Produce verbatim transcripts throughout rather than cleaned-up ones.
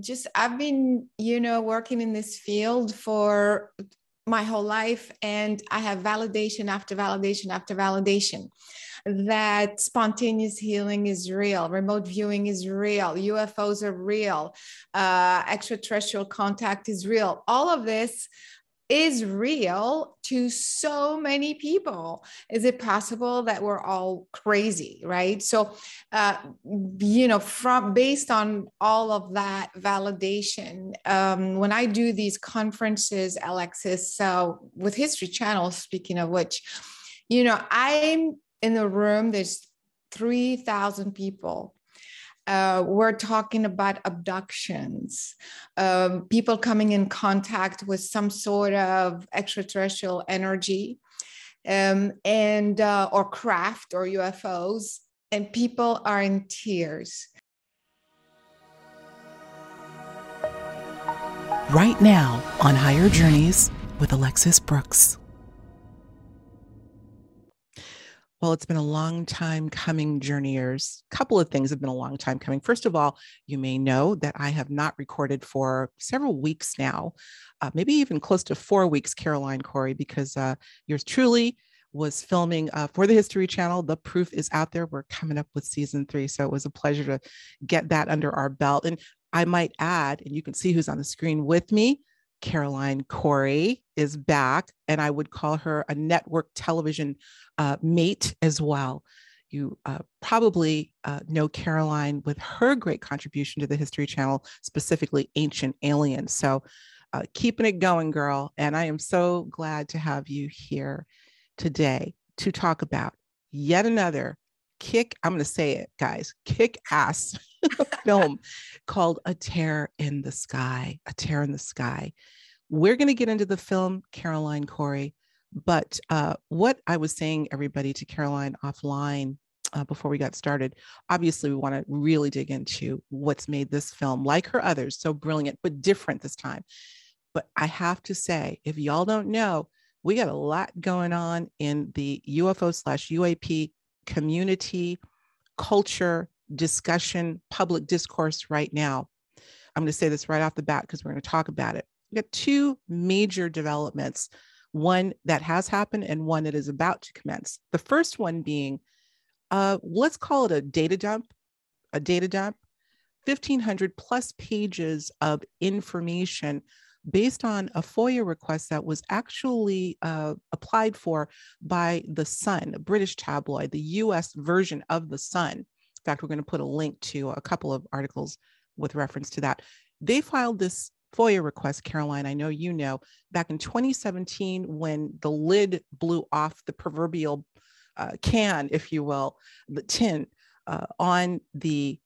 just, I've been, you know, working in this field for my whole life, and I have validation after validation after validation that spontaneous healing is real, remote viewing is real, U F Os are real, uh, extraterrestrial contact is real. All of this is real to so many people. Is it possible that we're all crazy, right? So, uh, you know, from based on all of that validation, um, when I do these conferences, Alexis, so with History Channel, speaking of which, you know, I'm in the room, there's three thousand people. Uh, we're talking about abductions, um, people coming in contact with some sort of extraterrestrial energy, um, and uh, or craft or U F Os, and people are in tears. Right now on Higher Journeys with Alexis Brooks. Well, it's been a long time coming, journeyers. A couple of things have been a long time coming. First of all, you may know that I have not recorded for several weeks now, uh, maybe even close to four weeks, Caroline Corey, because uh, yours truly was filming uh, for the History Channel. The proof is out there. We're coming up with season three. So it was a pleasure to get that under our belt. And I might add, and you can see who's on the screen with me, Caroline Corey is back, and I would call her a network television uh, mate as well. You uh, probably uh, know Caroline with her great contribution to the History Channel, specifically Ancient Aliens. So uh, keeping it going, girl. And I am so glad to have you here today to talk about yet another kick, I'm going to say it, guys, kick ass film called A Tear in the Sky, A Tear in the Sky. We're going to get into the film, Caroline Corey, but uh, what I was saying, everybody, to Caroline offline uh, before we got started, obviously we want to really dig into what's made this film, like her others, so brilliant, but different this time. But I have to say, if y'all don't know, we got a lot going on in the U F O slash U A P community, culture, discussion, public discourse right now. I'm going to say this right off the bat because we're going to talk about it. We've got two major developments, one that has happened and one that is about to commence. The first one being, uh, let's call it a data dump, a data dump, fifteen hundred plus pages of information based on a FOIA request that was actually uh, applied for by The Sun, a British tabloid, the U S version of The Sun. In fact, we're going to put a link to a couple of articles with reference to that. They filed this FOIA request, Caroline, I know you know, back in twenty seventeen when the lid blew off the proverbial uh, can, if you will, the tin uh, on the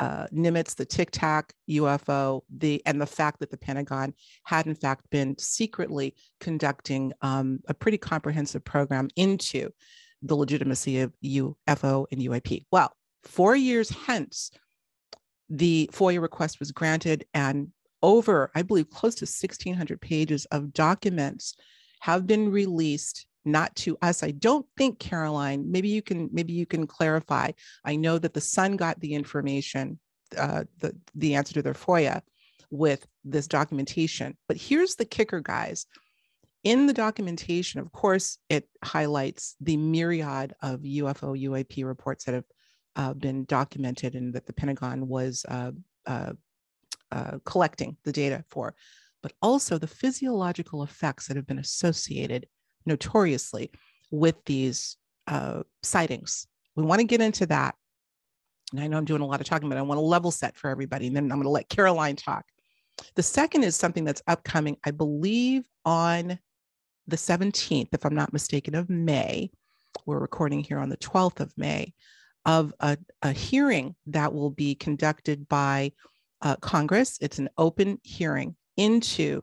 Uh, Nimitz, the Tic Tac U F O, the and the fact that the Pentagon had in fact been secretly conducting um, a pretty comprehensive program into the legitimacy of U F O and U A P. Well, four years hence, the FOIA request was granted, and over, I believe, close to sixteen hundred pages of documents have been released. Not to us, I don't think, Caroline, maybe you can maybe you can clarify. I know that The Sun got the information, uh, the, the answer to their FOIA with this documentation. But here's the kicker, guys. In the documentation, of course, it highlights the myriad of U F O, U A P reports that have uh, been documented and that the Pentagon was uh, uh, uh, collecting the data for, but also the physiological effects that have been associated notoriously with these uh, sightings. We want to get into that. And I know I'm doing a lot of talking, but I want to level set for everybody. And then I'm going to let Caroline talk. The second is something that's upcoming, I believe on the seventeenth, if I'm not mistaken, of May. We're recording here on the twelfth of May of a, a hearing that will be conducted by uh, Congress. It's an open hearing into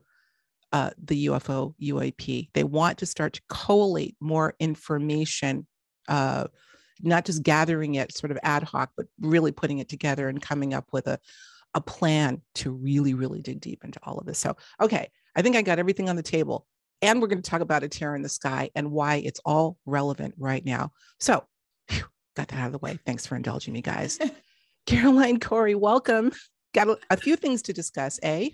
Uh, the U F O, U A P. They want to start to collate more information, uh, not just gathering it sort of ad hoc, but really putting it together and coming up with a, a plan to really, really dig deep into all of this. So, okay, I think I got everything on the table. And we're going to talk about A Tear in the Sky and why it's all relevant right now. So, whew, got that out of the way. Thanks for indulging me, guys. Caroline Corey, welcome. got a, a few things to discuss, eh?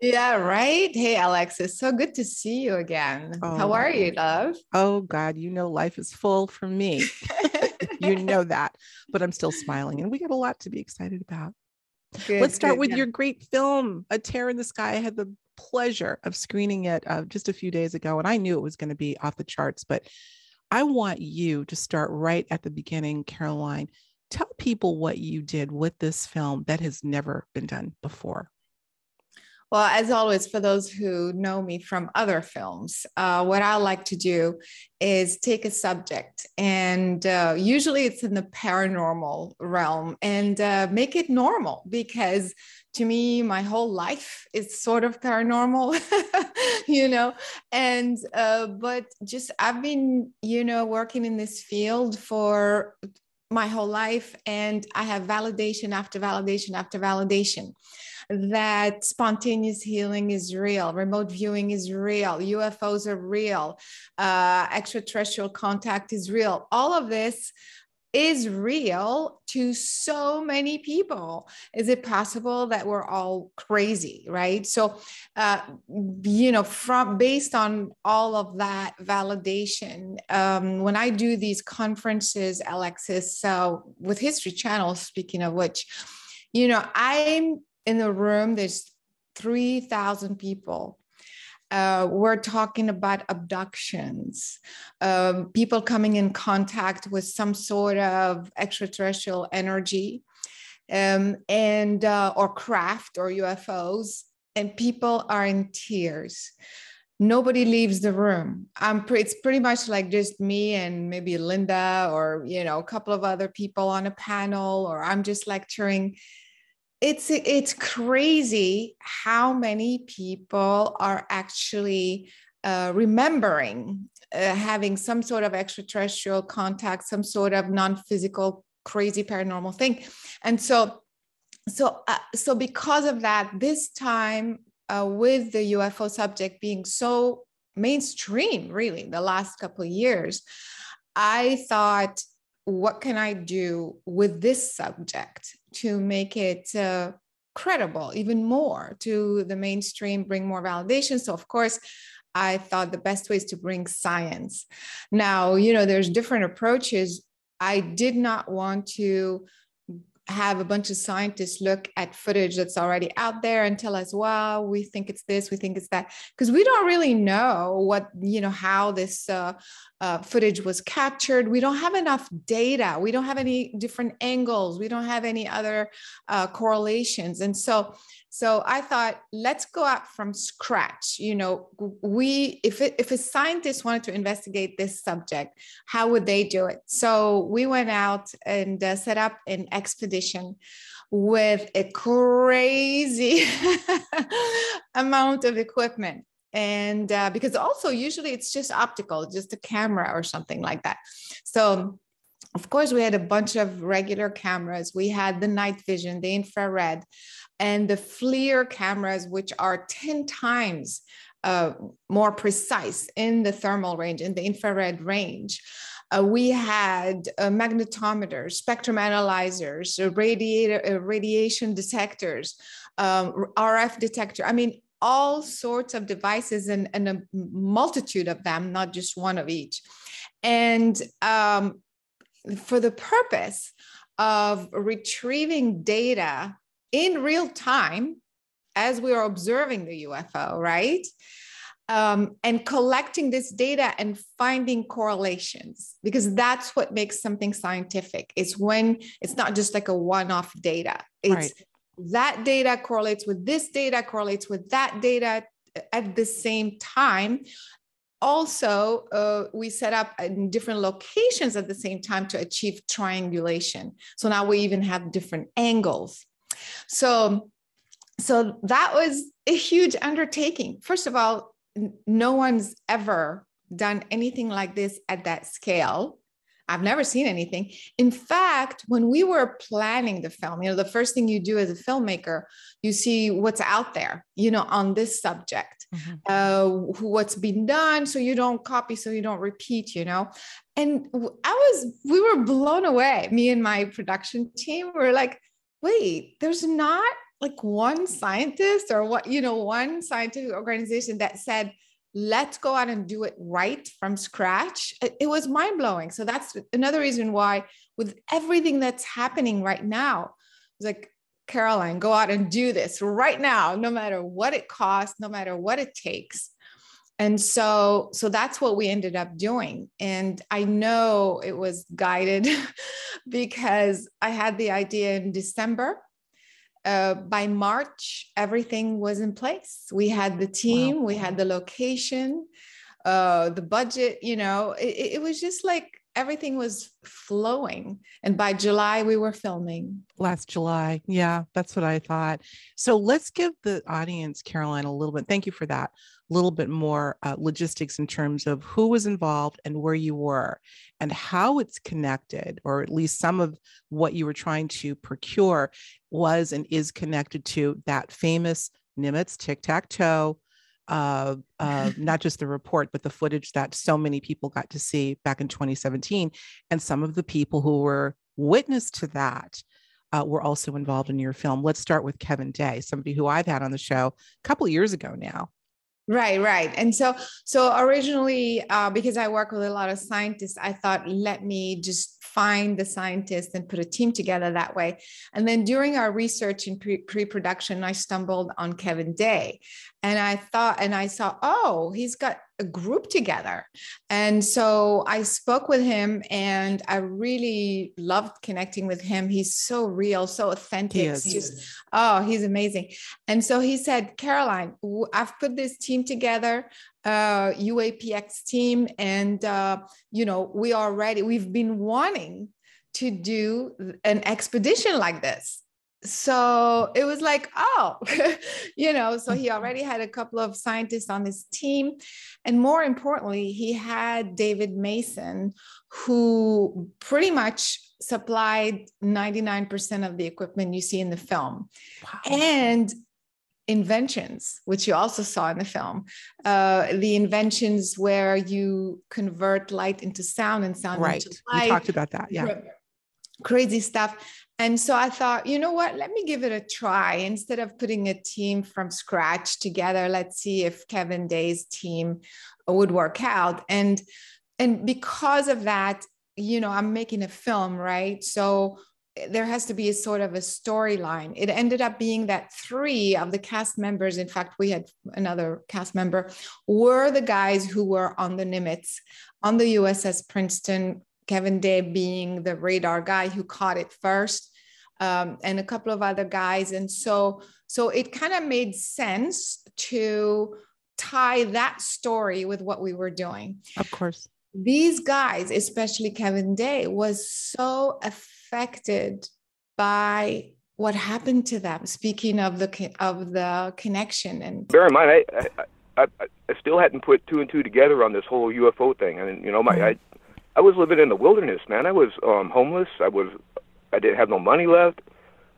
Yeah, right. Hey, Alexis, so good to see you again. Oh, how are you, love? Oh, God, you know, life is full for me. You know that, but I'm still smiling and we got a lot to be excited about. Good, Let's start good, with yeah. your great film, A Tear in the Sky. I had the pleasure of screening it uh, just a few days ago, and I knew it was going to be off the charts, but I want you to start right at the beginning, Caroline. Tell people what you did with this film that has never been done before. Well, as always, for those who know me from other films, uh, what I like to do is take a subject, and uh, usually it's in the paranormal realm, and uh, make it normal, because to me, my whole life is sort of paranormal, you know, and uh, but just I've been, you know, working in this field for my whole life, and I have validation after validation after validation that spontaneous healing is real, remote viewing is real, U F Os are real, uh, extraterrestrial contact is real. All of this is real to so many people. Is it possible that we're all crazy, right? So, uh, you know, from based on all of that validation, um, when I do these conferences, Alexis, so with History Channel, speaking of which, you know, I'm in the room, there's three thousand people. Uh, we're talking about abductions, um, people coming in contact with some sort of extraterrestrial energy, um, and uh, or craft or U F Os, and people are in tears. Nobody leaves the room. I'm pre- it's pretty much like just me and maybe Linda or, you know, a couple of other people on a panel, or I'm just lecturing. It's it's crazy how many people are actually uh, remembering uh, having some sort of extraterrestrial contact, some sort of non-physical, crazy paranormal thing. And so, so, uh, so because of that, this time uh, with the U F O subject being so mainstream, really, the last couple of years, I thought, what can I do with this subject to make it uh, credible even more to the mainstream, bring more validation? So of course, I thought the best way is to bring science. Now, you know, there's different approaches. I did not want to have a bunch of scientists look at footage that's already out there and tell us, well, we think it's this, we think it's that, because we don't really know what, you know, how this uh, uh, footage was captured. We don't have enough data. We don't have any different angles. We don't have any other uh, correlations. And so, so I thought, let's go out from scratch. You know, we, if it, if a scientist wanted to investigate this subject, how would they do it? So we went out and uh, set up an expedition with a crazy amount of equipment. And uh, because also usually it's just optical, just a camera or something like that. So of course we had a bunch of regular cameras. We had the night vision, the infrared, and the FLIR cameras, which are ten times uh, more precise in the thermal range, in the infrared range. Uh, we had uh, magnetometers, spectrum analyzers, uh, radiator, uh, radiation detectors, um, R F detector. I mean, all sorts of devices and, and a multitude of them, not just one of each. And um, for the purpose of retrieving data in real time, as we are observing the U F O, right? Um, and collecting this data and finding correlations, because that's what makes something scientific. It's when it's not just like a one-off data. It's right. That data correlates with this data, correlates with that data at the same time. Also, uh, we set up in different locations at the same time to achieve triangulation. So now we even have different angles. So, so that was a huge undertaking. First of all, no one's ever done anything like this at that scale. I've never seen anything. In fact, when we were planning the film, you know, the first thing you do as a filmmaker, you see what's out there, you know, on this subject, mm-hmm. uh, what's been done. So you don't copy, so you don't repeat, you know, and I was, we were blown away. Me and my production team were like, wait, there's not like one scientist or what, you know, one scientific organization that said, let's go out and do it right from scratch. It was mind blowing. So that's another reason why with everything that's happening right now, it's like, Caroline, go out and do this right now, no matter what it costs, no matter what it takes. And so, so that's what we ended up doing. And I know it was guided because I had the idea in December. Uh, by March, everything was in place. We had the team, wow. we had the location, uh, the budget, you know, it, it was just like everything was flowing. And by July, we were filming. Last July. Yeah, that's what I thought. So let's give the audience, Caroline, a little bit, thank you for that, a little bit more uh, logistics in terms of who was involved and where you were and how it's connected, or at least some of what you were trying to procure was and is connected to that famous Nimitz tic-tac-toe, uh, uh, not just the report, but the footage that so many people got to see back in twenty seventeen. And some of the people who were witness to that uh, were also involved in your film. Let's start with Kevin Day, somebody who I've had on the show a couple of years ago now. Right, right. And so, so originally, uh, because I work with a lot of scientists, I thought, let me just find the scientists and put a team together that way. And then during our research in pre- pre-production, I stumbled on Kevin Day and I thought, and I saw, oh, he's got a group together. And so I spoke with him and I really loved connecting with him. He's so real, so authentic. He is, just, he is. Oh, he's amazing. And so he said, Caroline, I've put this team together, uh, U A P X team. And, uh, you know, we are ready. We've been wanting to do an expedition like this. So it was like, oh, you know, so he already had a couple of scientists on his team. And more importantly, he had David Mason, who pretty much supplied ninety-nine percent of the equipment you see in the film. Wow. And inventions, which you also saw in the film, uh, the inventions where you convert light into sound and sound right. into light. We talked about that. Yeah. Crazy stuff. And so I thought, you know what, let me give it a try. Instead of putting a team from scratch together, let's see if Kevin Day's team would work out. And, and because of that, you know, I'm making a film, right? So there has to be a sort of a storyline. It ended up being that three of the cast members, in fact, we had another cast member, were the guys who were on the Nimitz, on the U S S Princeton, Kevin Day being the radar guy who caught it first, um, and a couple of other guys. And so, so it kind of made sense to tie that story with what we were doing. Of course. These guys, especially Kevin Day, was so affected by what happened to them. Speaking of the, of the connection. And bear in mind, I, I, I, I still hadn't put two and two together on this whole U F O thing. I mean, you know, my, I, I was living in the wilderness, man. I was um, homeless. I was, I didn't have no money left.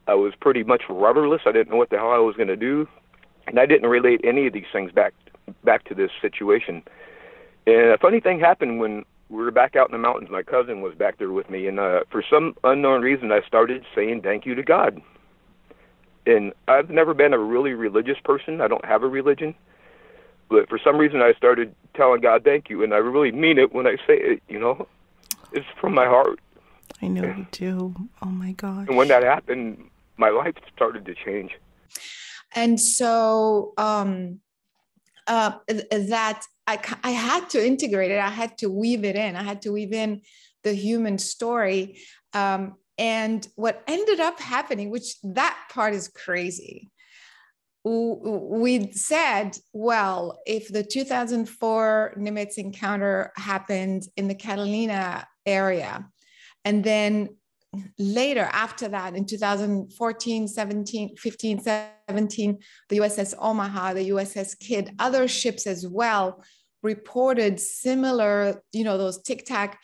I was pretty much rudderless. I didn't know what the hell I was going to do, and I didn't relate any of these things back back to this situation. And a funny thing happened when we were back out in the mountains. My cousin was back there with me, and uh, for some unknown reason, I started saying thank you to God. And I've never been a really religious person. I don't have a religion. But for some reason, I started telling God, thank you. And I really mean it when I say it, you know, it's from my heart. I know you do. Oh, my gosh. And when that happened, my life started to change. And so um, uh, that I, I had to integrate it. I had to weave it in. I had to weave in the human story. Um, and what ended up happening, which that part is crazy. We said, well, if the two thousand four Nimitz encounter happened in the Catalina area, and then later after that, in two thousand fourteen, seventeen, fifteen, seventeen, the U S S Omaha, the U S S Kidd, other ships as well reported similar, you know, those tic-tac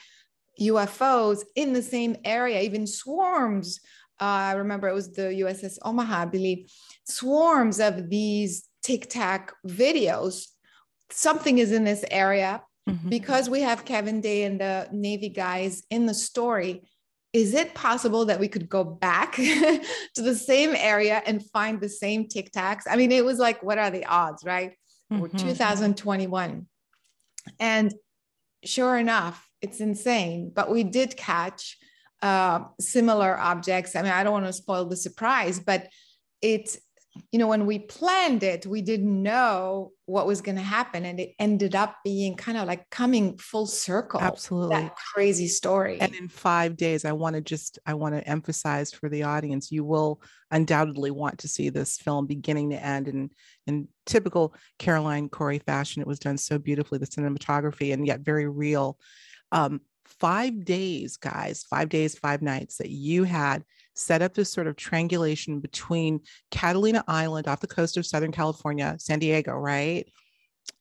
U F Os in the same area, even swarms. Uh, I remember it was the U S S Omaha, I believe, swarms of these tic-tac videos. Something is in this area. Mm-hmm. Because we have Kevin Day and the Navy guys in the story. is it possible that we could go back to the same area and find the same Tic Tacs? I mean, it was like, what are the odds, right? Mm-hmm. We're two thousand twenty-one. And sure enough, it's insane, but we did catch uh, similar objects. I mean, I don't want to spoil the surprise, but it's, you know, when we planned it, we didn't know what was going to happen. And it ended up being kind of like coming full circle. Absolutely. That crazy story. And in five days, I want to just, I want to emphasize for the audience, you will undoubtedly want to see this film beginning to end. And in typical Caroline Corey fashion, it was done so beautifully, the cinematography, and yet very real. Um, five days, guys, five days, five nights that you had set up this sort of triangulation between Catalina Island off the coast of Southern California, San Diego, right?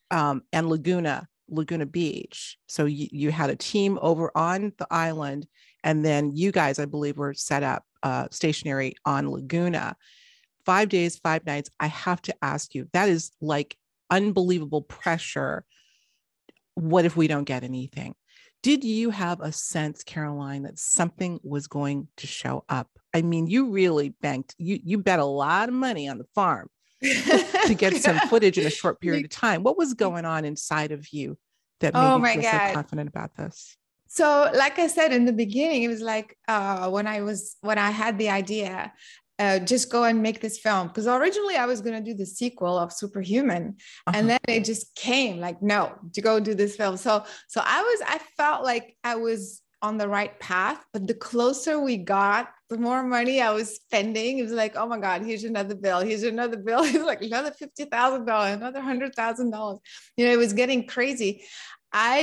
Um, and Laguna, Laguna Beach. So you, you had a team over on the island, and then you guys, I believe, were set up uh, stationary on Laguna. Five days, five nights. I have to ask you, that is like unbelievable pressure. What if we don't get anything? Did you have a sense, Caroline, that something was going to show up? I mean, you really banked, you you bet a lot of money on the farm to get some footage in a short period of time. What was going on inside of you that made oh you feel God. so confident about this? So like I said, in the beginning, it was like uh, when I was, when I had the idea, Uh, just go and make this film. Because originally I was going to do the sequel of Superhuman. Uh-huh. And then it just came like, no, to go do this film. So, so I was, I felt like I was on the right path, but the closer we got, the more money I was spending. It was like, oh my God, here's another bill. Here's another bill. It's like another fifty thousand dollars, another one hundred thousand dollars. You know, it was getting crazy. I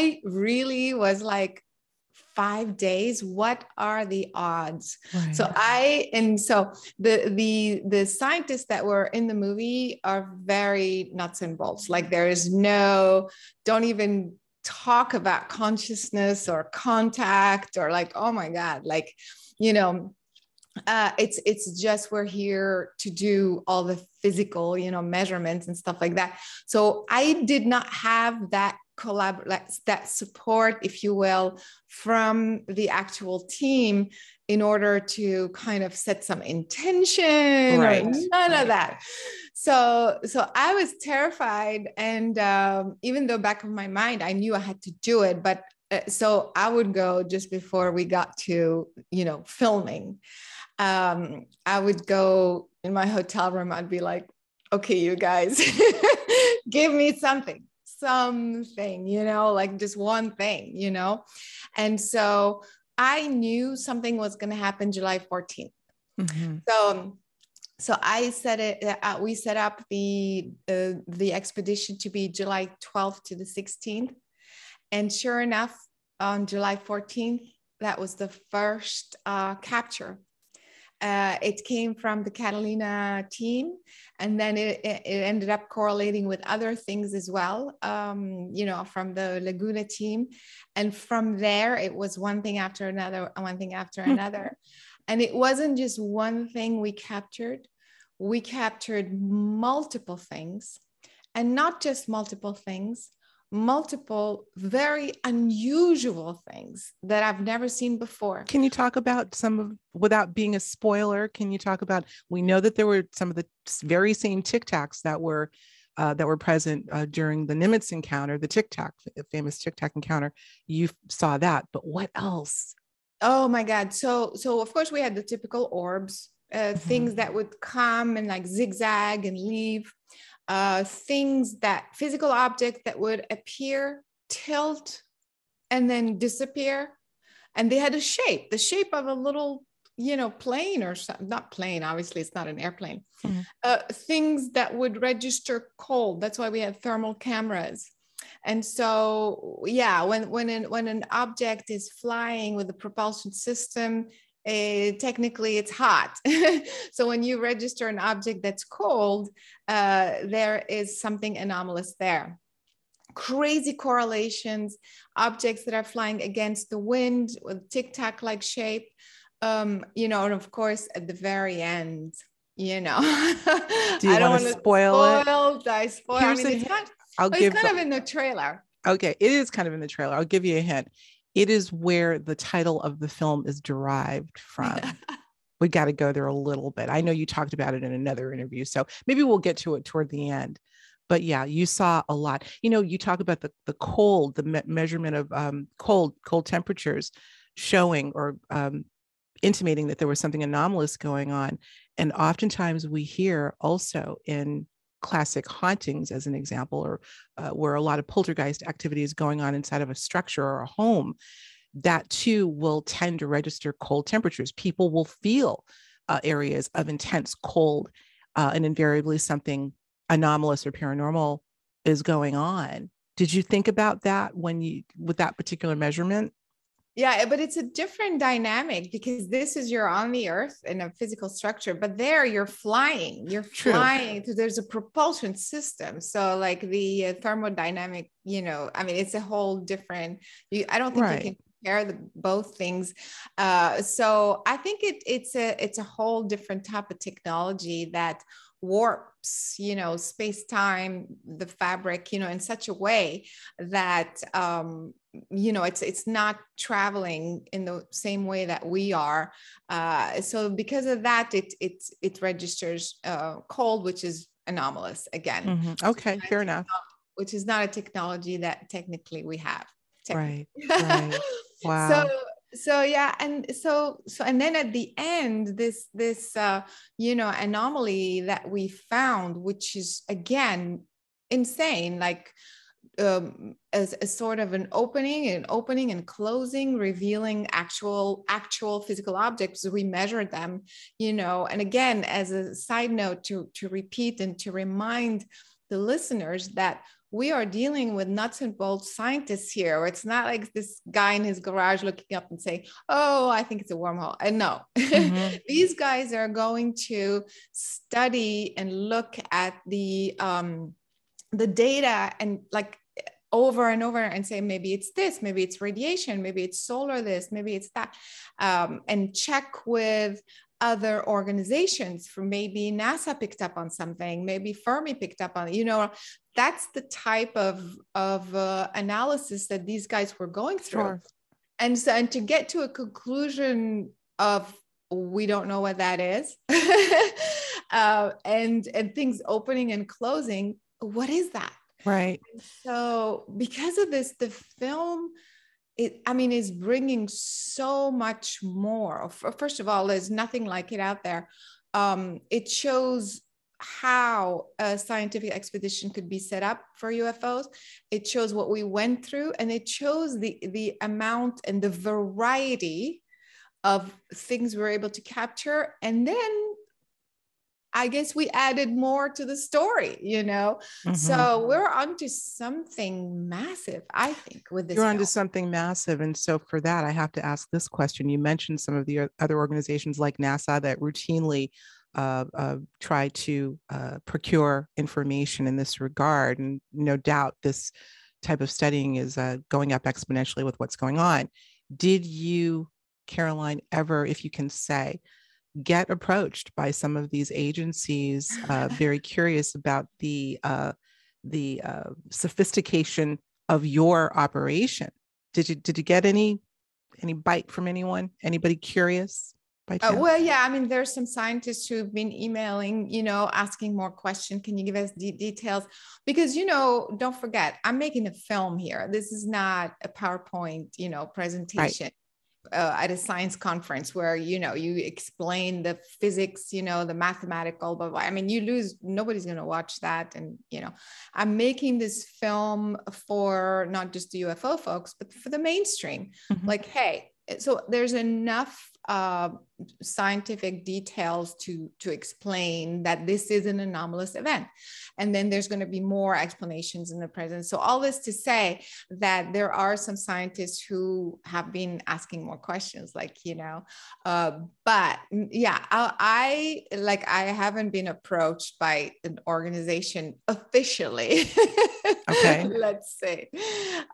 really was like, five days, what are the odds? Right. So I, and so the, the, the scientists that were in the movie are very nuts and bolts. Like there is no, don't even talk about consciousness or contact or like, oh my God, like, you know, uh, it's, it's just, we're here to do all the physical, you know, measurements and stuff like that. So I did not have that collaborate, that support, if you will, from the actual team in order to kind of set some intention, right? Or none right. of that. So, so I was terrified. And um, even though back of my mind, I knew I had to do it, but uh, so I would go just before we got to, you know, filming, um, I would go in my hotel room. I'd be like, okay, you guys give me something. something, you know, like just one thing, you know? And so I knew something was going to happen July fourteenth. Mm-hmm. So, so I set it, uh, we set up the, uh, the expedition to be July twelfth to the sixteenth. And sure enough, on July fourteenth, that was the first uh, capture. Uh, it came from the Catalina team, and then it, it ended up correlating with other things as well, um, you know, from the Laguna team. And from there, it was one thing after another, one thing after another. And it wasn't just one thing we captured. We captured multiple things, and not just multiple things, multiple very unusual things that I've never seen before. Can you talk about some of, without being a spoiler, can you talk about, we know that there were some of the very same Tic Tacs that were, uh, that were present uh, during the Nimitz encounter, the Tic Tac, the famous Tic Tac encounter. You saw that, but what else? Oh my God. So, so of course we had the typical orbs, uh, mm-hmm. things that would come and like zigzag and leave. Uh, things that physical objects that would appear, tilt, and then disappear. And they had a shape, the shape of a little, you know, plane or something, not plane, obviously it's not an airplane. Mm-hmm. Uh, things that would register cold. That's why we had thermal cameras. And so, yeah, when, when, an, when an object is flying with a propulsion system, Uh, technically it's hot. So when you register an object that's cold, uh, there is something anomalous there. Crazy correlations, objects that are flying against the wind with tic-tac-like shape, um, you know, and of course at the very end, you know, do you I don't want to spoil, spoil it. I spoil. I mean, it's kind, I'll it's give kind the, of in the trailer. Okay. It is kind of in the trailer. I'll give you a hint. It is where the title of the film is derived from. We got to go there a little bit. I know you talked about it in another interview, so maybe we'll get to it toward the end. But yeah, you saw a lot. You know, you talk about the the cold, the me- measurement of um, cold, cold temperatures showing or um, intimating that there was something anomalous going on. And oftentimes we hear also in classic hauntings, as an example, or uh, where a lot of poltergeist activity is going on inside of a structure or a home, that too will tend to register cold temperatures. People will feel uh, areas of intense cold, uh, and invariably something anomalous or paranormal is going on. Did you think about that when you, with that particular measurement? Yeah, but it's a different dynamic because this is you're on the earth in a physical structure, but there you're flying, you're True. flying. There's a propulsion system. So like the thermodynamic, you know, I mean, it's a whole different, you, I don't think right. you can compare the, both things. Uh, so I think it, it's a, it's a whole different type of technology that warps, you know, space time, the fabric, you know, in such a way that, um, you know, it's, it's not traveling in the same way that we are. Uh, so because of that, it, it, it registers uh, cold, which is anomalous again. Mm-hmm. Okay. Fair enough. Which is not a technology that technically we have. Technically. Right. right. Wow. So, So, yeah. And so, so, and then at the end, this, this, uh, you know, anomaly that we found, which is again, insane, like, um, as a sort of an opening and opening and closing, revealing actual, actual physical objects. We measured them, you know, and again, as a side note to, to repeat and to remind the listeners that we are dealing with nuts and bolts scientists here. It's not like this guy in his garage looking up and saying, oh, I think it's a wormhole. And no, mm-hmm. These guys are going to study and look at the, um, the data and like over and over and say, maybe it's this, maybe it's radiation, maybe it's solar this, maybe it's that, um, and check with other organizations for maybe NASA picked up on something, maybe Fermi picked up on, you know, that's the type of, of uh, analysis that these guys were going through. Sure. And so, and to get to a conclusion of, we don't know what that is, uh, and, and things opening and closing, what is that? Right. And so because of this, the film, It, I mean, it's bringing so much more. First of all, there's nothing like it out there. Um, it shows how a scientific expedition could be set up for U F Os. It shows what we went through, and it shows the, the amount and the variety of things we were able to capture. And then I guess we added more to the story, you know? Mm-hmm. So we're onto something massive, I think, with this. You're onto something massive. And so for that, I have to ask this question. You mentioned some of the other organizations like NASA that routinely uh, uh, try to uh, procure information in this regard. And no doubt this type of studying is uh, going up exponentially with what's going on. Did you, Caroline, ever, if you can say, get approached by some of these agencies, uh, very curious about the uh, the uh, sophistication of your operation? Did you did you get any any bite from anyone? Anybody curious? Uh, well, yeah, I mean, there's some scientists who've been emailing, you know, asking more questions. Can you give us de- details? Because, you know, don't forget, I'm making a film here. This is not a PowerPoint, you know, presentation. Right. Uh, at a science conference where, you know, you explain the physics, you know, the mathematical, but I mean, you lose, nobody's going to watch that. And, you know, I'm making this film for not just the U F O folks, but for the mainstream, mm-hmm. like, hey, so there's enough uh, scientific details to, to explain that this is an anomalous event. And then there's going to be more explanations in the present. So all this to say that there are some scientists who have been asking more questions, like, you know, uh, but yeah, I, I like, I haven't been approached by an organization officially. Okay. Let's say.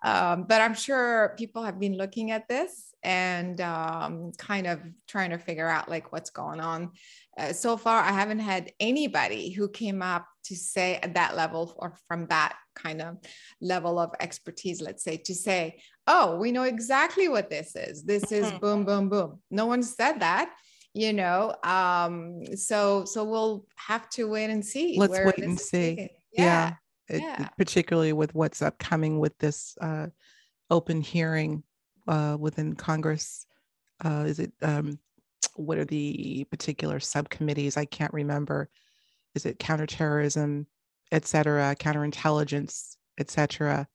Um, but I'm sure people have been looking at this and um, kind of trying to figure out like what's going on uh, so far I haven't had anybody who came up to say at that level or from that kind of level of expertise, let's say, to say, oh, we know exactly what this is. This is boom, boom, boom. No one said that, you know? Um, so, so we'll have to wait and see. Let's wait and see. Yeah. Yeah. It, yeah. Particularly with what's upcoming with this uh, open hearing uh, within Congress. Uh, is it, um, what are the particular subcommittees? I can't remember. Is it counterterrorism, et cetera, counterintelligence, et cetera?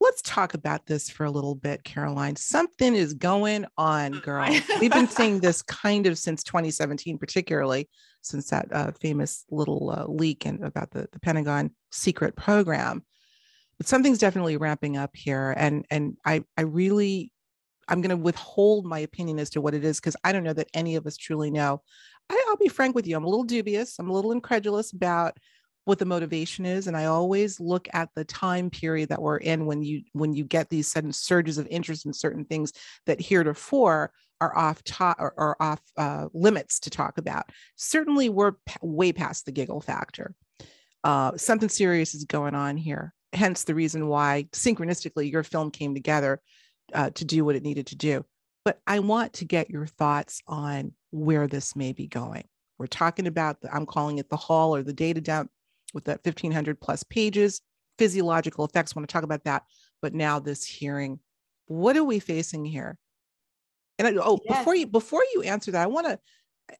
Let's talk about this for a little bit, Caroline. Something is going on, girl. We've been seeing this kind of since twenty seventeen, particularly since that uh, famous little uh, leak and about the, the Pentagon secret program. But something's definitely ramping up here. And, and I, I really, I'm going to withhold my opinion as to what it is, because I don't know that any of us truly know. I, I'll be frank with you. I'm a little dubious. I'm a little incredulous about what the motivation is. And I always look at the time period that we're in when you, when you get these sudden surges of interest in certain things that heretofore are off top or are off uh, limits to talk about. Certainly we're p- way past the giggle factor. Uh, something serious is going on here. Hence the reason why synchronistically your film came together uh, to do what it needed to do. But I want to get your thoughts on where this may be going. We're talking about, the, I'm calling it the haul or the data dump with that fifteen hundred plus pages, physiological effects. I want to talk about that. But now this hearing, what are we facing here? And I, oh, yes. before you before you answer that, I want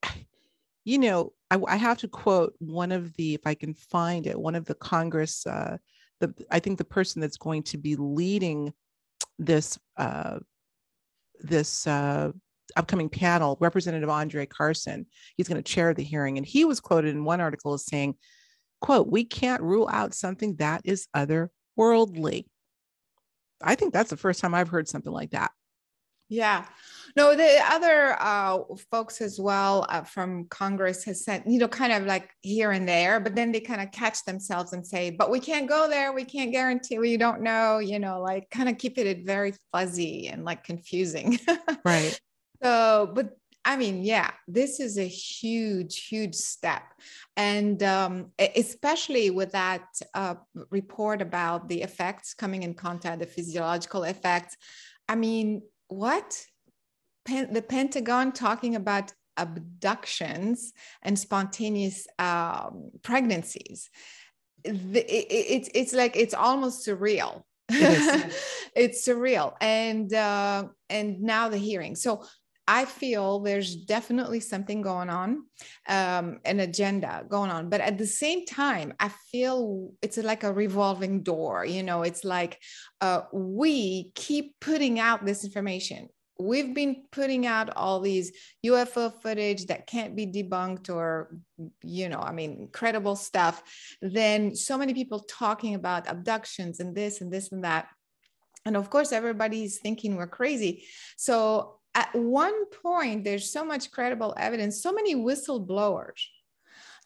to, you know, I, I have to quote one of the, if I can find it, one of the Congress, uh, the I think the person that's going to be leading this uh, this uh, upcoming panel, Representative Andre Carson. He's going to chair the hearing, and he was quoted in one article as saying, quote, "We can't rule out something that is otherworldly." I think that's the first time I've heard something like that. Yeah. No, the other uh, folks as well uh, from Congress has said, you know, kind of like here and there, but then they kind of catch themselves and say, but we can't go there. We can't guarantee, we don't know, you know, like kind of keep it very fuzzy and like confusing. Right. So, but I mean, yeah, this is a huge, huge step. And um, especially with that uh, report about the effects coming in contact, the physiological effects. I mean, what? Pen- the Pentagon talking about abductions and spontaneous um, pregnancies. The, it, it, it's like, it's almost surreal. It it's surreal. And, uh, and now the hearing. So I feel there's definitely something going on, um, an agenda going on, but at the same time, I feel it's like a revolving door. You know, it's like, uh, we keep putting out this information. We've been putting out all these U F O footage that can't be debunked or, you know, I mean, credible stuff. Then so many people talking about abductions and this and this and that. And of course, everybody's thinking we're crazy. So at one point, there's so much credible evidence, so many whistleblowers,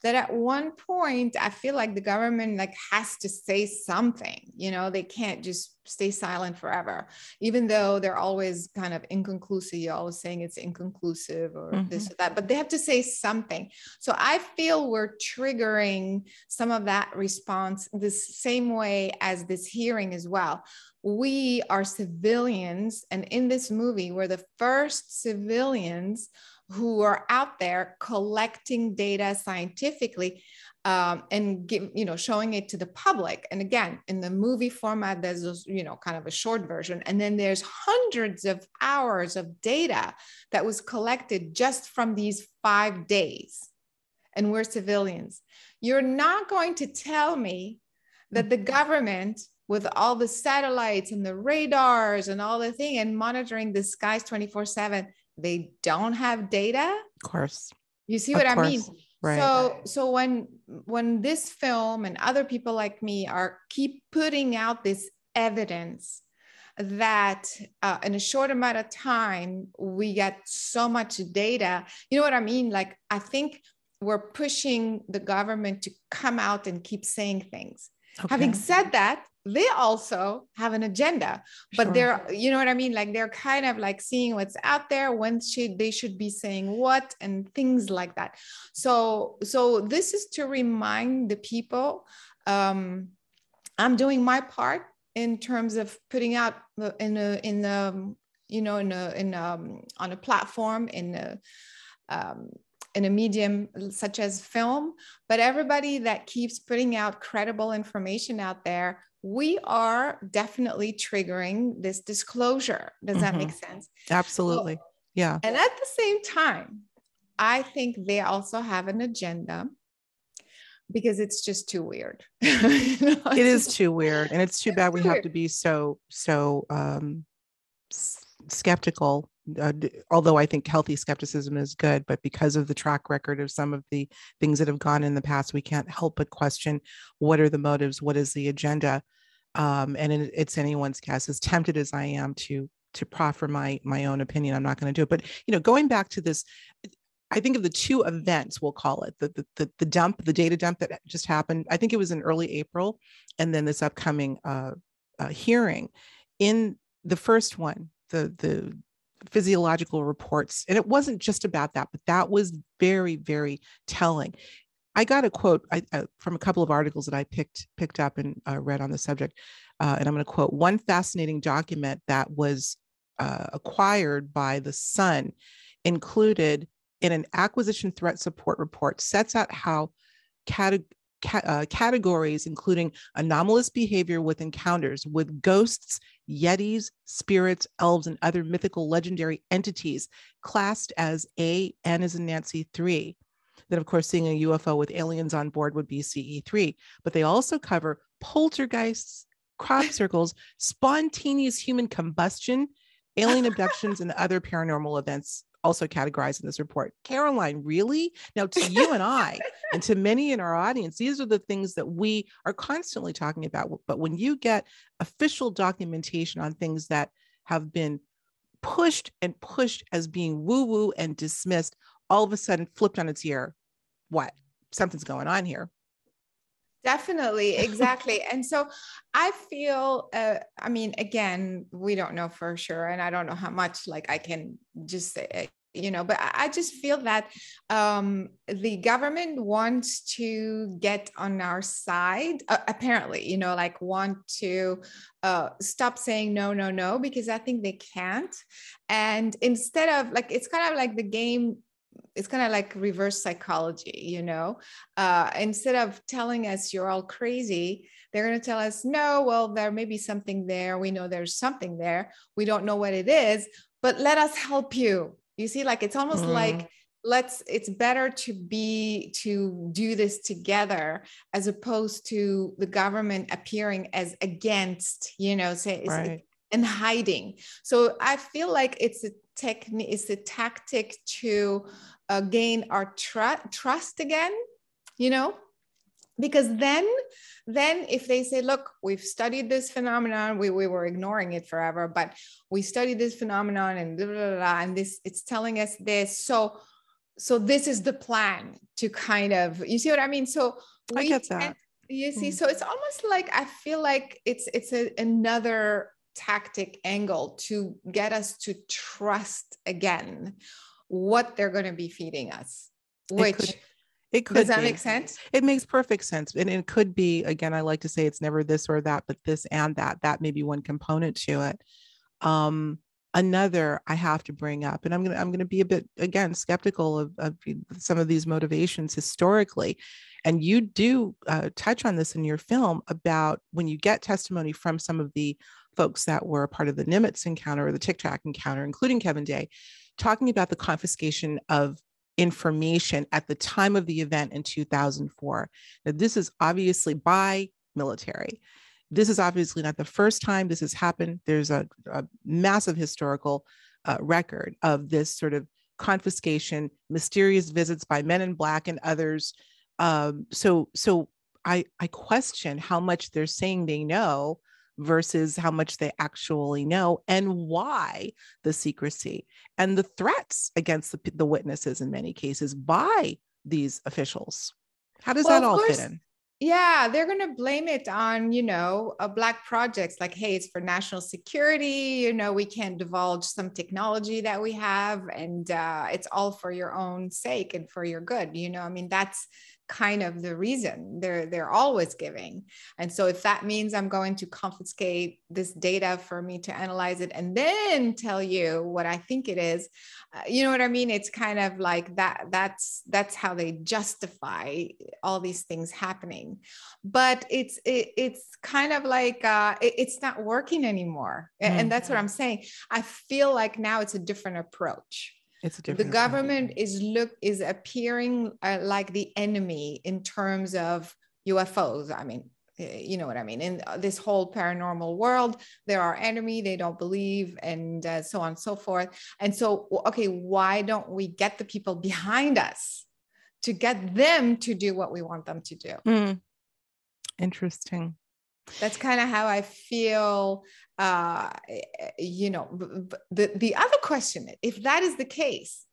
that at one point, I feel like the government like has to say something, you know, they can't just stay silent forever, even though they're always kind of inconclusive. You're always saying it's inconclusive or mm-hmm. this or that, but they have to say something. So I feel we're triggering some of that response the same way as this hearing as well. We are civilians, and in this movie, we're the first civilians who are out there collecting data scientifically um, and give, you know, showing it to the public. And again, in the movie format, there's those, you know, kind of a short version. And then there's hundreds of hours of data that was collected just from these five days. And we're civilians. You're not going to tell me that the government, with all the satellites and the radars and all the thing and monitoring the skies twenty-four seven, they don't have data. Of course. You see what I mean? Right. So, so when, when this film and other people like me are keep putting out this evidence that uh, in a short amount of time, we get so much data, you know what I mean? Like, I think we're pushing the government to come out and keep saying things. Okay. Having said that, they also have an agenda, but sure. they're, you know what I mean? Like they're kind of like seeing what's out there, when should they should be saying what and things like that. So, so this is to remind the people, um, I'm doing my part in terms of putting out in a, in the, you know, in a, in um, on a platform, in a, um, in a medium such as film, but everybody that keeps putting out credible information out there, we are definitely triggering this disclosure. Does mm-hmm. that make sense? Absolutely. So, yeah. And at the same time, I think they also have an agenda because it's just too weird. It is too weird. And it's too it's bad we weird. have to be so, so um, s- skeptical. Uh, although I think healthy skepticism is good, but because of the track record of some of the things that have gone in the past, we can't help but question, what are the motives? What is the agenda? Um, and it, it's anyone's guess. As tempted as I am to, to proffer my, my own opinion, I'm not going to do it. But, you know, going back to this, I think of the two events, we'll call it the, the, the, the dump, the data dump that just happened. I think it was in early April. And then this upcoming uh, uh, hearing. In the first one, the, the, physiological reports. And it wasn't just about that, but that was very, very telling. I got a quote I, uh, from a couple of articles that I picked picked up and uh, read on the subject. Uh, and I'm going to quote one fascinating document that was uh, acquired by The Sun, included in an acquisition threat support report, sets out how categories Uh, categories, including anomalous behavior with encounters with ghosts, yetis, spirits, elves, and other mythical legendary entities, classed as A, N as in Nancy, three. Then, of course, seeing a U F O with aliens on board would be C E three. But they also cover poltergeists, crop circles, spontaneous human combustion, alien abductions, and other paranormal events, also categorized in this report. Caroline, really? Now, to you and I, and to many in our audience, these are the things that we are constantly talking about. But when you get official documentation on things that have been pushed and pushed as being woo-woo and dismissed, all of a sudden flipped on its ear, what? Something's going on here. Definitely. Exactly. And so I feel, uh, I mean, again, we don't know for sure. And I don't know how much, like I can just say, you know, but I just feel that um, the government wants to get on our side, uh, apparently, you know, like want to uh, stop saying no, no, no, because I think they can't. And instead of like, it's kind of like the game, it's kind of like reverse psychology, you know, uh, instead of telling us you're all crazy, they're going to tell us, no, well, there may be something there. We know there's something there. We don't know what it is, but let us help you. You see, like, it's almost mm. like, let's, it's better to be, to do this together, as opposed to the government appearing as against, you know, say, right. it's, and hiding. So I feel like it's a technique, it's a tactic to uh, gain our tr- trust again, you know, because then, then if they say, look, we've studied this phenomenon, we, we were ignoring it forever, but we studied this phenomenon and blah, blah, blah, and this, it's telling us this. So, so this is the plan to kind of, you see what I mean? So we I get that. Can, you see, mm. so it's almost like, I feel like it's, it's a, another tactic angle to get us to trust again what they're going to be feeding us, which it could, it could does that be. Make sense? It makes perfect sense. And it could be, again, I like to say it's never this or that, but this and that, that may be one component to it. Um, another I have to bring up, and I'm going to, I'm going to be a bit, again, skeptical of, of some of these motivations historically. And you do uh, touch on this in your film about when you get testimony from some of the folks that were part of the Nimitz encounter or the Tic Tac encounter, including Kevin Day, talking about the confiscation of information at the time of the event in two thousand four. Now, this is obviously by military. This is obviously not the first time this has happened. There's a, a massive historical uh, record of this sort of confiscation, mysterious visits by men in black and others. Um, so, so I, I question how much they're saying they know versus how much they actually know, and why the secrecy and the threats against the, the witnesses in many cases by these officials. How does well, that all course, fit in? Yeah, they're going to blame it on, you know, a black projects like, hey, it's for national security. You know, we can't divulge some technology that we have, and uh, it's all for your own sake and for your good. You know, I mean, that's kind of the reason they're they're always giving. And so if that means I'm going to confiscate this data for me to analyze it and then tell you what I think it is, uh, you know what I mean? It's kind of like that. That's that's how they justify all these things happening. But it's it, it's kind of like uh, it, it's not working anymore, and, mm-hmm. and that's what I'm saying. I feel like now it's a different approach. It's a different. The government approach. is look is appearing uh, like the enemy in terms of U F Os. I mean, you know what I mean. In this whole paranormal world, they're our enemy. They don't believe, and uh, so on and so forth. And so, okay, why don't we get the people behind us to get them to do what we want them to do? Mm. Interesting. That's kind of how I feel. Uh, you know, the, the other question, if that is the case,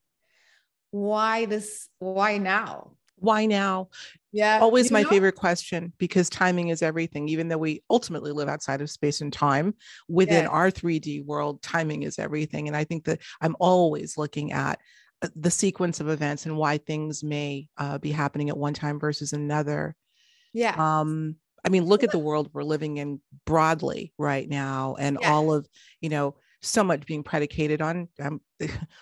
why this, why now? Why now? Yeah. Always my know? favorite question, because timing is everything. Even though we ultimately live outside of space and time, within yes. our three D world, timing is everything. And I think that I'm always looking at the sequence of events and why things may uh, be happening at one time versus another. Yeah. Um, I mean, look at the world we're living in broadly right now, and yeah. all of, you know, so much being predicated on, um,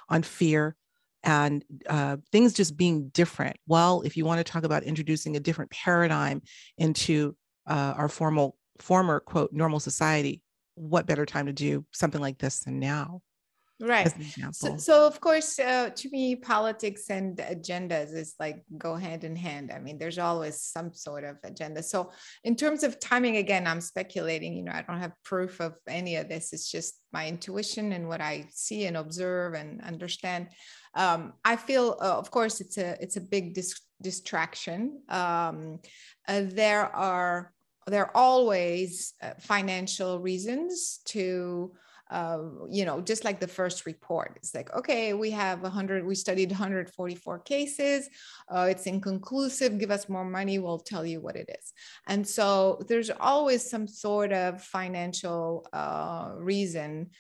on fear and uh, things just being different. Well, if you want to talk about introducing a different paradigm into uh, our formal former quote, normal society, what better time to do something like this than now? Right. So, so of course, uh, to me, politics and agendas is like go hand in hand. I mean, there's always some sort of agenda. So in terms of timing, again, I'm speculating, you know, I don't have proof of any of this. It's just my intuition and what I see and observe and understand. Um, I feel, uh, of course, it's a it's a big dis- distraction. Um, uh, there are there are always uh, financial reasons to. Uh, you know, just like the first report, it's like, okay, we have one hundred, we studied one hundred forty-four cases. Uh, it's inconclusive. Give us more money. We'll tell you what it is. And so there's always some sort of financial uh, reason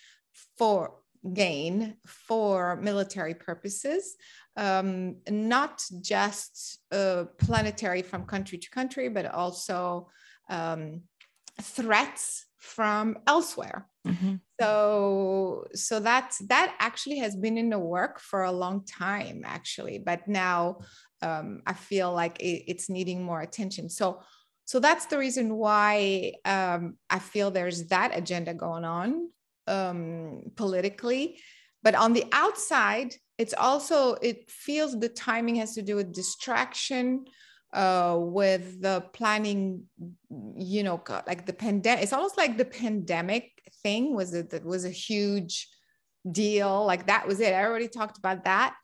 for gain for military purposes, um, not just uh, planetary from country to country, but also um, threats from elsewhere. Mm-hmm. So, so that's, that actually has been in the work for a long time, actually, but now um, I feel like it, it's needing more attention. So, so that's the reason why um, I feel there's that agenda going on um, politically, but on the outside, it's also, it feels the timing has to do with distraction, Uh, with the planning, you know, like the pandemic. It's almost like the pandemic thing was a, that was a huge deal. Like that was it. I already talked about that.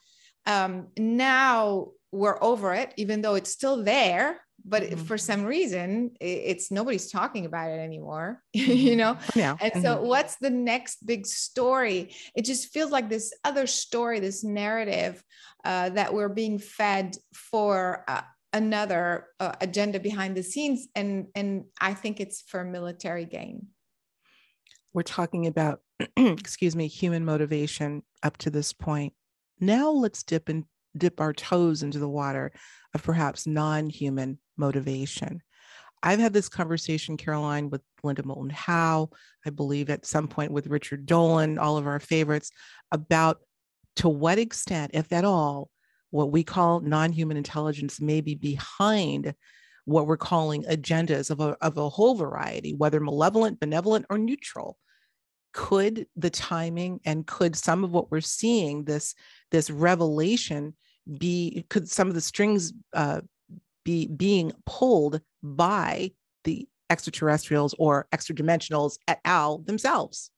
Um, now we're over it, even though it's still there. But mm-hmm. for some reason, it, it's nobody's talking about it anymore, you know? Yeah. And mm-hmm. so what's the next big story? It just feels like this other story, this narrative uh, that we're being fed for... Uh, another uh, agenda behind the scenes. And, and I think it's for military gain. We're talking about, excuse me, human motivation up to this point. Now let's dip and dip our toes into the water of perhaps non-human motivation. I've had this conversation, Caroline, with Linda Moulton Howe, I believe at some point with Richard Dolan, all of our favorites, about to what extent, if at all, what we call non-human intelligence may be behind what we're calling agendas of a, of a whole variety, whether malevolent, benevolent, or neutral. Could the timing and could some of what we're seeing, this, this revelation be, could some of the strings uh, be being pulled by the extraterrestrials or extra-dimensionals et al. Themselves?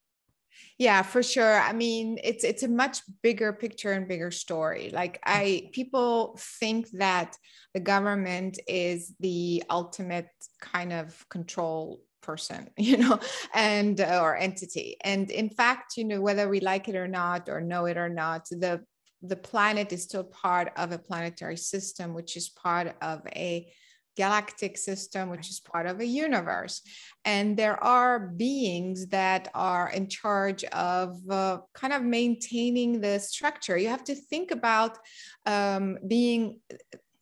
Yeah, for sure. I mean, it's it's a much bigger picture and bigger story. Like I, people think that the government is the ultimate kind of control person, you know, and or entity. And in fact, you know, whether we like it or not, or know it or not, the the planet is still part of a planetary system, which is part of a galactic system, which is part of a universe. And there are beings that are in charge of uh, kind of maintaining the structure. You have to think about um, being,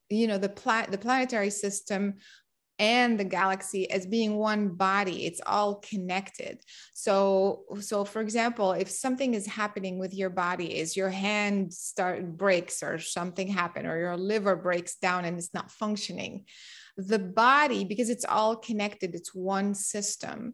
you know, the, pla the planetary system and the galaxy as being one body. It's all connected. So, so for example, if something is happening with your body, is your hand start breaks or something happened, or your liver breaks down and it's not functioning, the body, because it's all connected, it's one system,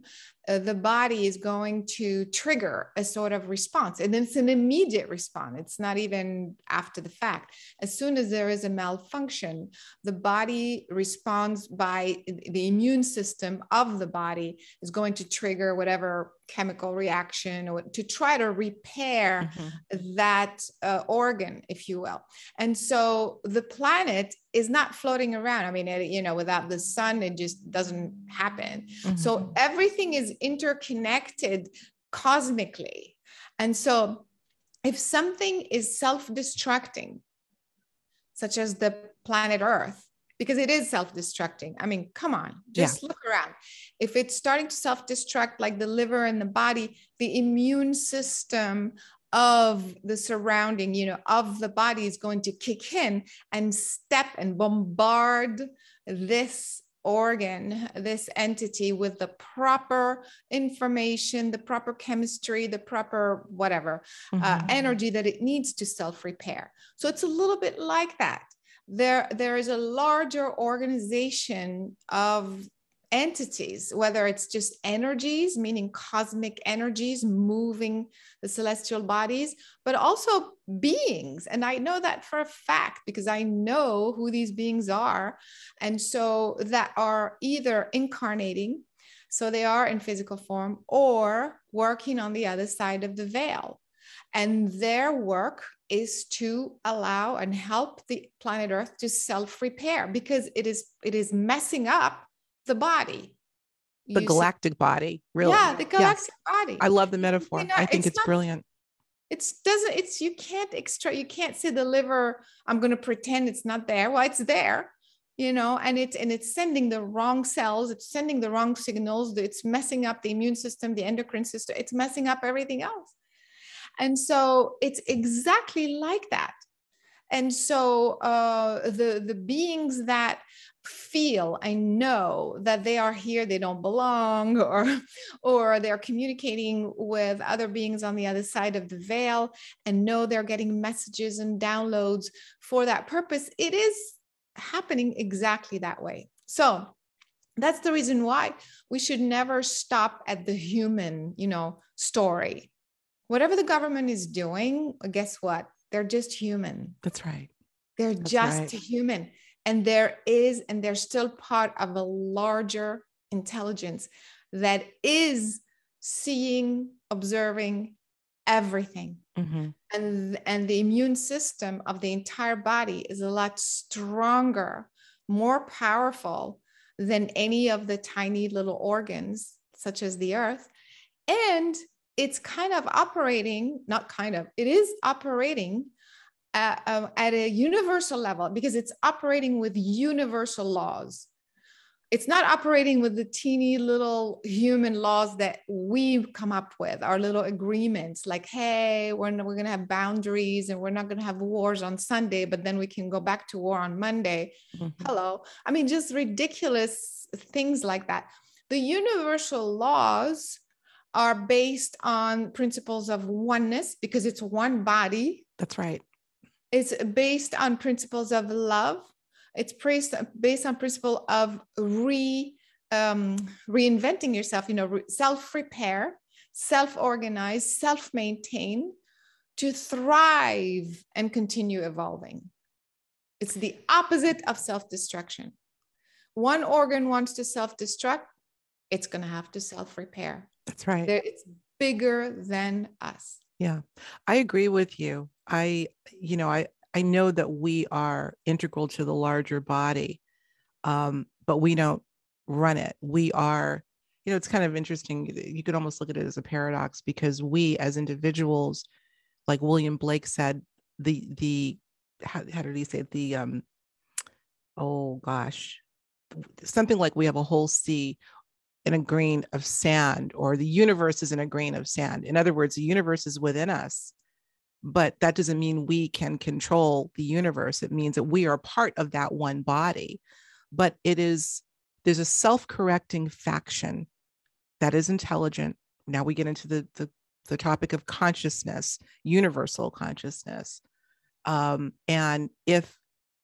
uh, the body is going to trigger a sort of response. And it's an immediate response. It's not even after the fact. As soon as there is a malfunction, the body responds by the immune system of the body is going to trigger whatever chemical reaction or to try to repair mm-hmm. that uh, organ, if you will. And so the planet is not floating around. I mean, it, you know, without the sun, it just doesn't happen. Mm-hmm. So everything is interconnected cosmically. And so if something is self-destructing, such as the planet Earth, because it is self-destructing. I mean, come on, just yeah. look around. If it's starting to self-destruct, like the liver and the body, the immune system of the surrounding, you know, of the body is going to kick in and step and bombard this organ, this entity with the proper information, the proper chemistry, the proper whatever mm-hmm. uh, energy that it needs to self-repair. So it's a little bit like that. There, there is a larger organization of entities, whether it's just energies, meaning cosmic energies moving the celestial bodies, but also beings. And I know that for a fact, because I know who these beings are. And so that are either incarnating, so they are in physical form, or working on the other side of the veil. And their work is to allow and help the planet Earth to self-repair, because it is it is messing up the body. The you galactic see? body, really. Yeah, the galactic yes. body. I love the metaphor. You know, I think it's, it's not, brilliant. It's doesn't it's you can't extra you can't say the liver, I'm gonna pretend it's not there. Well, it's there, you know, and it's and it's sending the wrong cells, it's sending the wrong signals, it's messing up the immune system, the endocrine system, it's messing up everything else. And so it's exactly like that. And so uh, the, the beings that feel and know that they are here, they don't belong, or, or they're communicating with other beings on the other side of the veil and know they're getting messages and downloads for that purpose, it is happening exactly that way. So that's the reason why we should never stop at the human, you know, story. Whatever the government is doing, guess what? They're just human. That's right. They're That's just right. human. And there is, and they're still part of a larger intelligence that is seeing, observing everything. Mm-hmm. And, and the immune system of the entire body is a lot stronger, more powerful than any of the tiny little organs, such as the Earth. And it's kind of operating, not kind of, it is operating uh, uh, at a universal level, because it's operating with universal laws. It's not operating with the teeny little human laws that we come up with, our little agreements like, hey, we're, we're going to have boundaries and we're not going to have wars on Sunday, but then we can go back to war on Monday. Mm-hmm. Hello. I mean, just ridiculous things like that. The universal laws are based on principles of oneness, because it's one body. That's right. It's based on principles of love. It's based, based on principle of re, um, reinventing yourself, you know, re self-repair, self-organize, self-maintain, to thrive and continue evolving. It's the opposite of self-destruction. One organ wants to self-destruct, it's going to have to self-repair. That's right. It's bigger than us. Yeah, I agree with you. I, you know, I, I know that we are integral to the larger body, um, but we don't run it. We are, you know, it's kind of interesting. You could almost look at it as a paradox, because we as individuals, like William Blake said, the, the, how, how did he say it? The, um, oh gosh, something like we have a whole sea in a grain of sand, or the universe is in a grain of sand. In other words, the universe is within us, but that doesn't mean we can control the universe. It means that we are part of that one body, but it is, there's a self-correcting faction that is intelligent. Now we get into the, the, the topic of consciousness, universal consciousness. Um, and if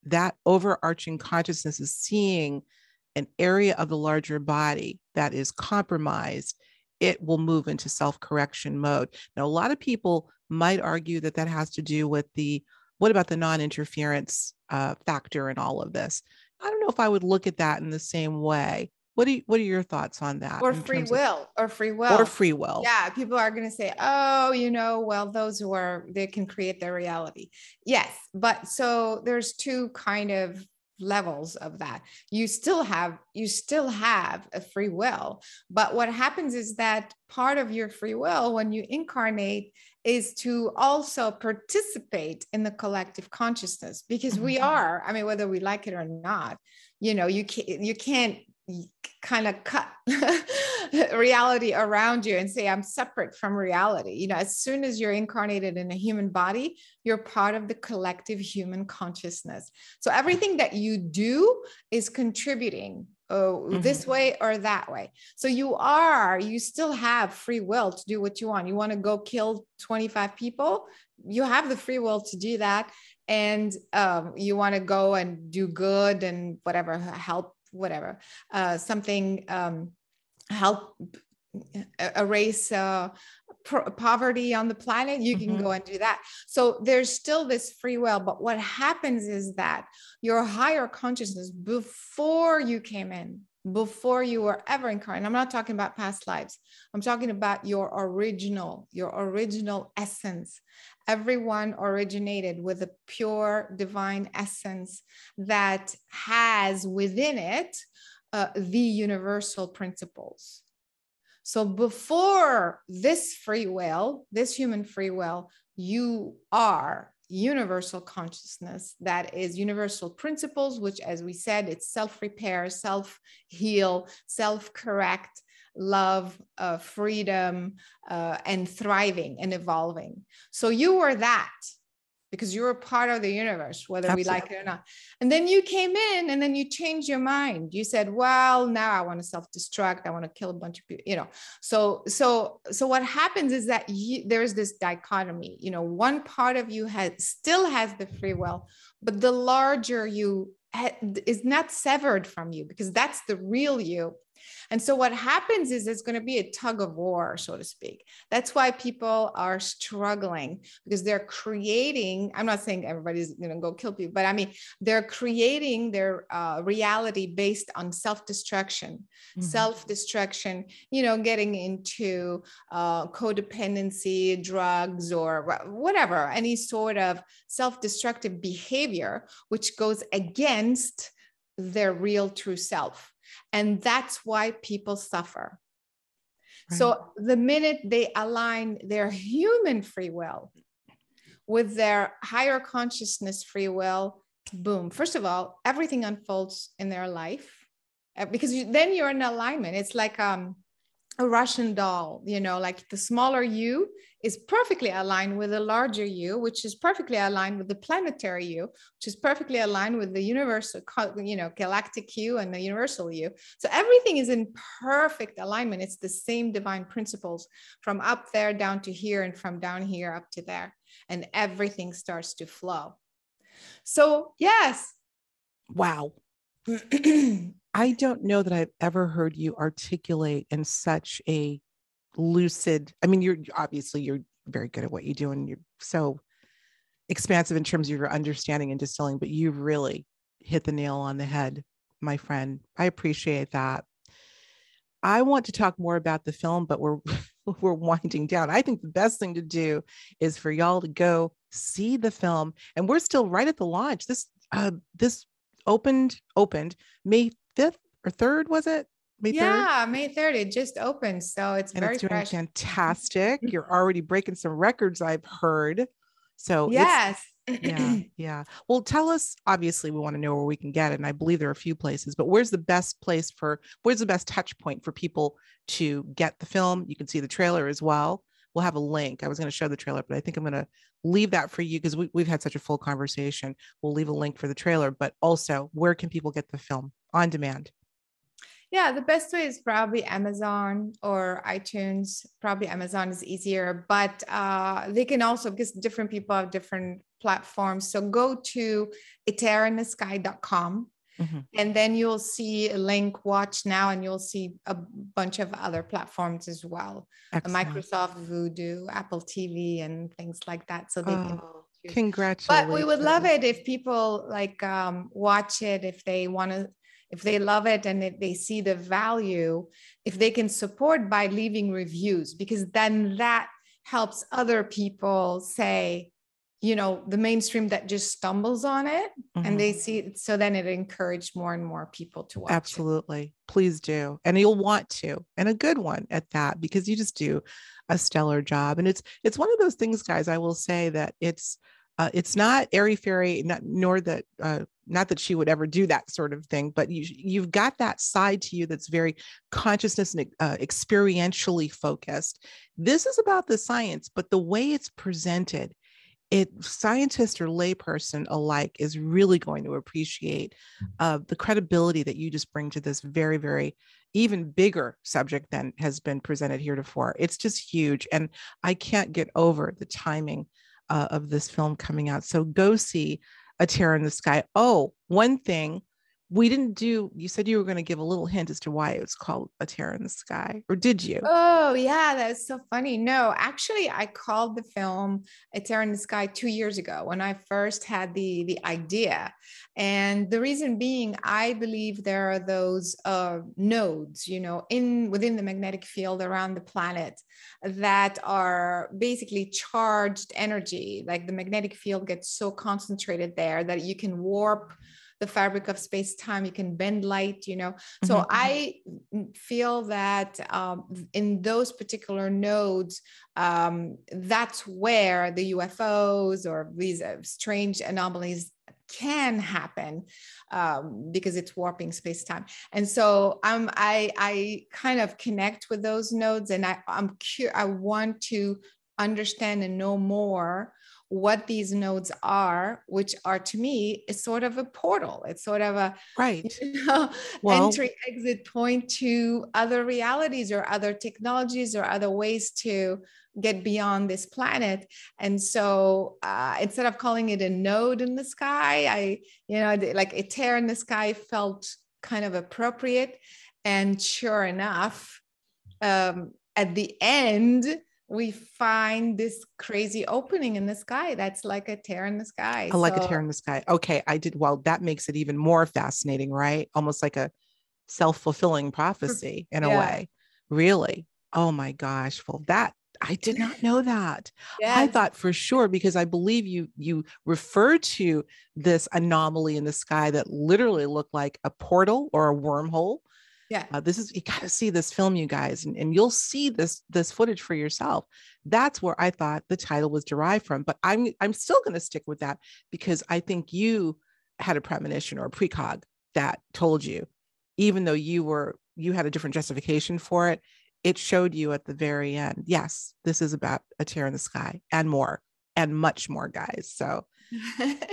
that overarching consciousness is seeing an area of the larger body that is compromised, it will move into self-correction mode. Now, a lot of people might argue that that has to do with the, what about the non-interference uh, factor in all of this? I don't know if I would look at that in the same way. What do you, what are your thoughts on that? Or free will, of, or free will. Or free will. Yeah, people are going to say, oh, you know, well, those who are, they can create their reality. Yes, but so there's two kind of levels of that. You still have, you still have a free will, but what happens is that part of your free will when you incarnate is to also participate in the collective consciousness, because we are, I mean, whether we like it or not, you know, you can't, you can't kind of cut reality around you and say, I'm separate from reality. You know, as soon as you're incarnated in a human body, you're part of the collective human consciousness. So everything that you do is contributing oh, mm-hmm. this way or that way. So you are, you still have free will to do what you want. You want to go kill twenty-five people. You have the free will to do that. And um, you want to go and do good and whatever, help whatever, uh, something, um, help erase, uh, pro- poverty on the planet. You can mm-hmm. go and do that. So there's still this free will, but what happens is that your higher consciousness, before you came in, before you were ever incarnate, I'm not talking about past lives. I'm talking about your original, your original essence. Everyone originated with a pure divine essence that has within it uh, the universal principles. So before this free will, this human free will, you are universal consciousness that is universal principles, which, as we said, it's self-repair, self-heal, self-correct, love, uh, freedom, uh, and thriving and evolving. So you were that because you were part of the universe, whether Absolutely. We like it or not. And then you came in and then you changed your mind. You said, well, now I want to self-destruct. I want to kill a bunch of people, you know? So, so, so what happens is that you, there's this dichotomy, you know, one part of you has still has the free will, but the larger you ha, is not severed from you, because that's the real you. And so what happens is it's going to be a tug of war, so to speak. That's why people are struggling, because they're creating, I'm not saying everybody's going to go kill people, but I mean, they're creating their uh, reality based on self-destruction, mm-hmm. self-destruction, you know, getting into uh, codependency, drugs, or whatever, any sort of self-destructive behavior, which goes against their real true self. And that's why people suffer. Right. So the minute they align their human free will with their higher consciousness free will, boom. First of all, everything unfolds in their life, because you, then you're in alignment. It's like um, a Russian doll, you know, like the smaller you is perfectly aligned with the larger you, which is perfectly aligned with the planetary you, which is perfectly aligned with the universal, you know, galactic you and the universal you. So everything is in perfect alignment. It's the same divine principles from up there down to here and from down here up to there. And everything starts to flow. So, yes. Wow. I don't know that I've ever heard you articulate in such a lucid, I mean, you're obviously you're very good at what you do and you're so expansive in terms of your understanding and distilling, but you really hit the nail on the head, my friend. I appreciate that. I want to talk more about the film, but we're we're winding down. I think the best thing to do is for y'all to go see the film, and we're still right at the launch. This uh this opened opened May fifth or third, was it? May third? Yeah, May third. It just opened. So it's and very it's doing fresh. Fantastic. You're already breaking some records, I've heard. So yes, Yeah. Yeah. Well, tell us, obviously we want to know where we can get it. And I believe there are a few places, but where's the best place for, where's the best touch point for people to get the film? You can see the trailer as well. We'll have a link. I was going to show the trailer, but I think I'm going to leave that for you because we, we've had such a full conversation. We'll leave a link for the trailer, but also where can people get the film on demand? Yeah, the best way is probably Amazon or iTunes. Probably Amazon is easier, but uh, they can also, because different people have different platforms. So go to a tear in the sky dot com mm-hmm. and then you'll see a link, watch now, and you'll see a bunch of other platforms as well. Excellent. Microsoft, Vudu, Apple T V, and things like that. So they oh. can... Congratulations. But we would love it if people like um, watch it, if they want to, if they love it and if they see the value, if they can support by leaving reviews, because then that helps other people say, you know, the mainstream that just stumbles on it mm-hmm. and they see it. So then it encouraged more and more people to watch. Absolutely. It. Please do. And you'll want to, and a good one at that, because you just do a stellar job. And it's, it's one of those things, guys, I will say that it's, Uh, it's not airy fairy, not, nor that, uh, not that she would ever do that sort of thing, but you, you've got that side to you that's very consciousness and uh, experientially focused. This is about the science, but the way it's presented, it scientist or layperson alike is really going to appreciate uh, the credibility that you just bring to this very, very even bigger subject than has been presented heretofore. It's just huge. And I can't get over the timing Uh, of this film coming out. So go see A Tear in the Sky. Oh, one thing we didn't do, you said you were going to give a little hint as to why it was called A Tear in the Sky, or did you? Oh yeah, that was so funny. No, actually I called the film A Tear in the Sky two years ago when I first had the, the idea. And the reason being, I believe there are those uh, nodes, you know, in within the magnetic field around the planet that are basically charged energy. Like the magnetic field gets so concentrated there that you can warp the fabric of space time, you can bend light, you know. So mm-hmm. I feel that um, in those particular nodes, um, that's where the U F Os or these uh, strange anomalies can happen um, because it's warping space time. And so um, I, I kind of connect with those nodes, and I, I'm cu- I want to understand and know more what these nodes are, which are to me is sort of a portal. It's sort of a right you know, well, entry exit point to other realities or other technologies or other ways to get beyond this planet. And so uh, instead of calling it a node in the sky, I, you know, like a tear in the sky felt kind of appropriate. And sure enough, um, at the end, we find this crazy opening in the sky. That's like a tear in the sky. I like so, a tear in the sky. Okay. I did. Well, that makes it even more fascinating, right? Almost like a self-fulfilling prophecy in yeah. a way. Really? Oh my gosh. Well, that, I did not know that. Yes. I thought for sure, because I believe you, you refer to this anomaly in the sky that literally looked like a portal or a wormhole. Yeah, uh, this is, you got to see this film, you guys, and, and you'll see this, this footage for yourself. That's where I thought the title was derived from, but I'm, I'm still going to stick with that because I think you had a premonition or a precog that told you, even though you were, you had a different justification for it. It showed you at the very end. Yes, this is about a tear in the sky and more and much more, guys. So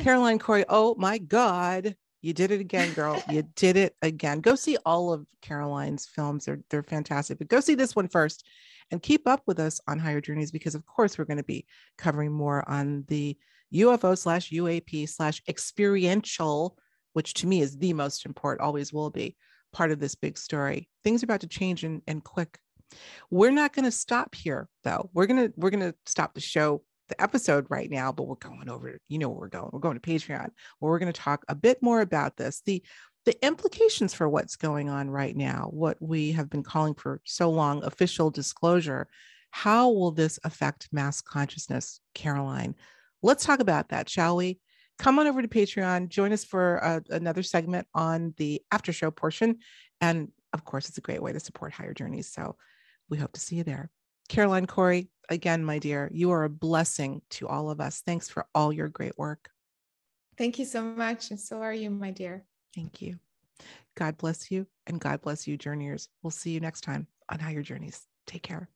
Caroline Corey, oh my God. You did it again, girl. You did it again. Go see all of Caroline's films. They're, they're fantastic, but go see this one first and keep up with us on Higher Journeys, because of course we're going to be covering more on the U F O slash U A P slash experiential, which to me is the most important, always will be part of this big story. Things are about to change and, and quick. We're not going to stop here though. We're going to, we're going to stop the show, the episode right now, but we're going over, you know, where we're going, we're going to Patreon, where we're going to talk a bit more about this, the, the implications for what's going on right now, what we have been calling for so long, official disclosure. How will this affect mass consciousness, Caroline? Let's talk about that, shall we? Come on over to Patreon, join us for uh, another segment on the after show portion. And of course, it's a great way to support Higher Journeys. So we hope to see you there. Caroline Corey, again, my dear, you are a blessing to all of us. Thanks for all your great work. Thank you so much. And so are you, my dear. Thank you. God bless you, and God bless you, journeyers. We'll see you next time on Higher Journeys. Take care.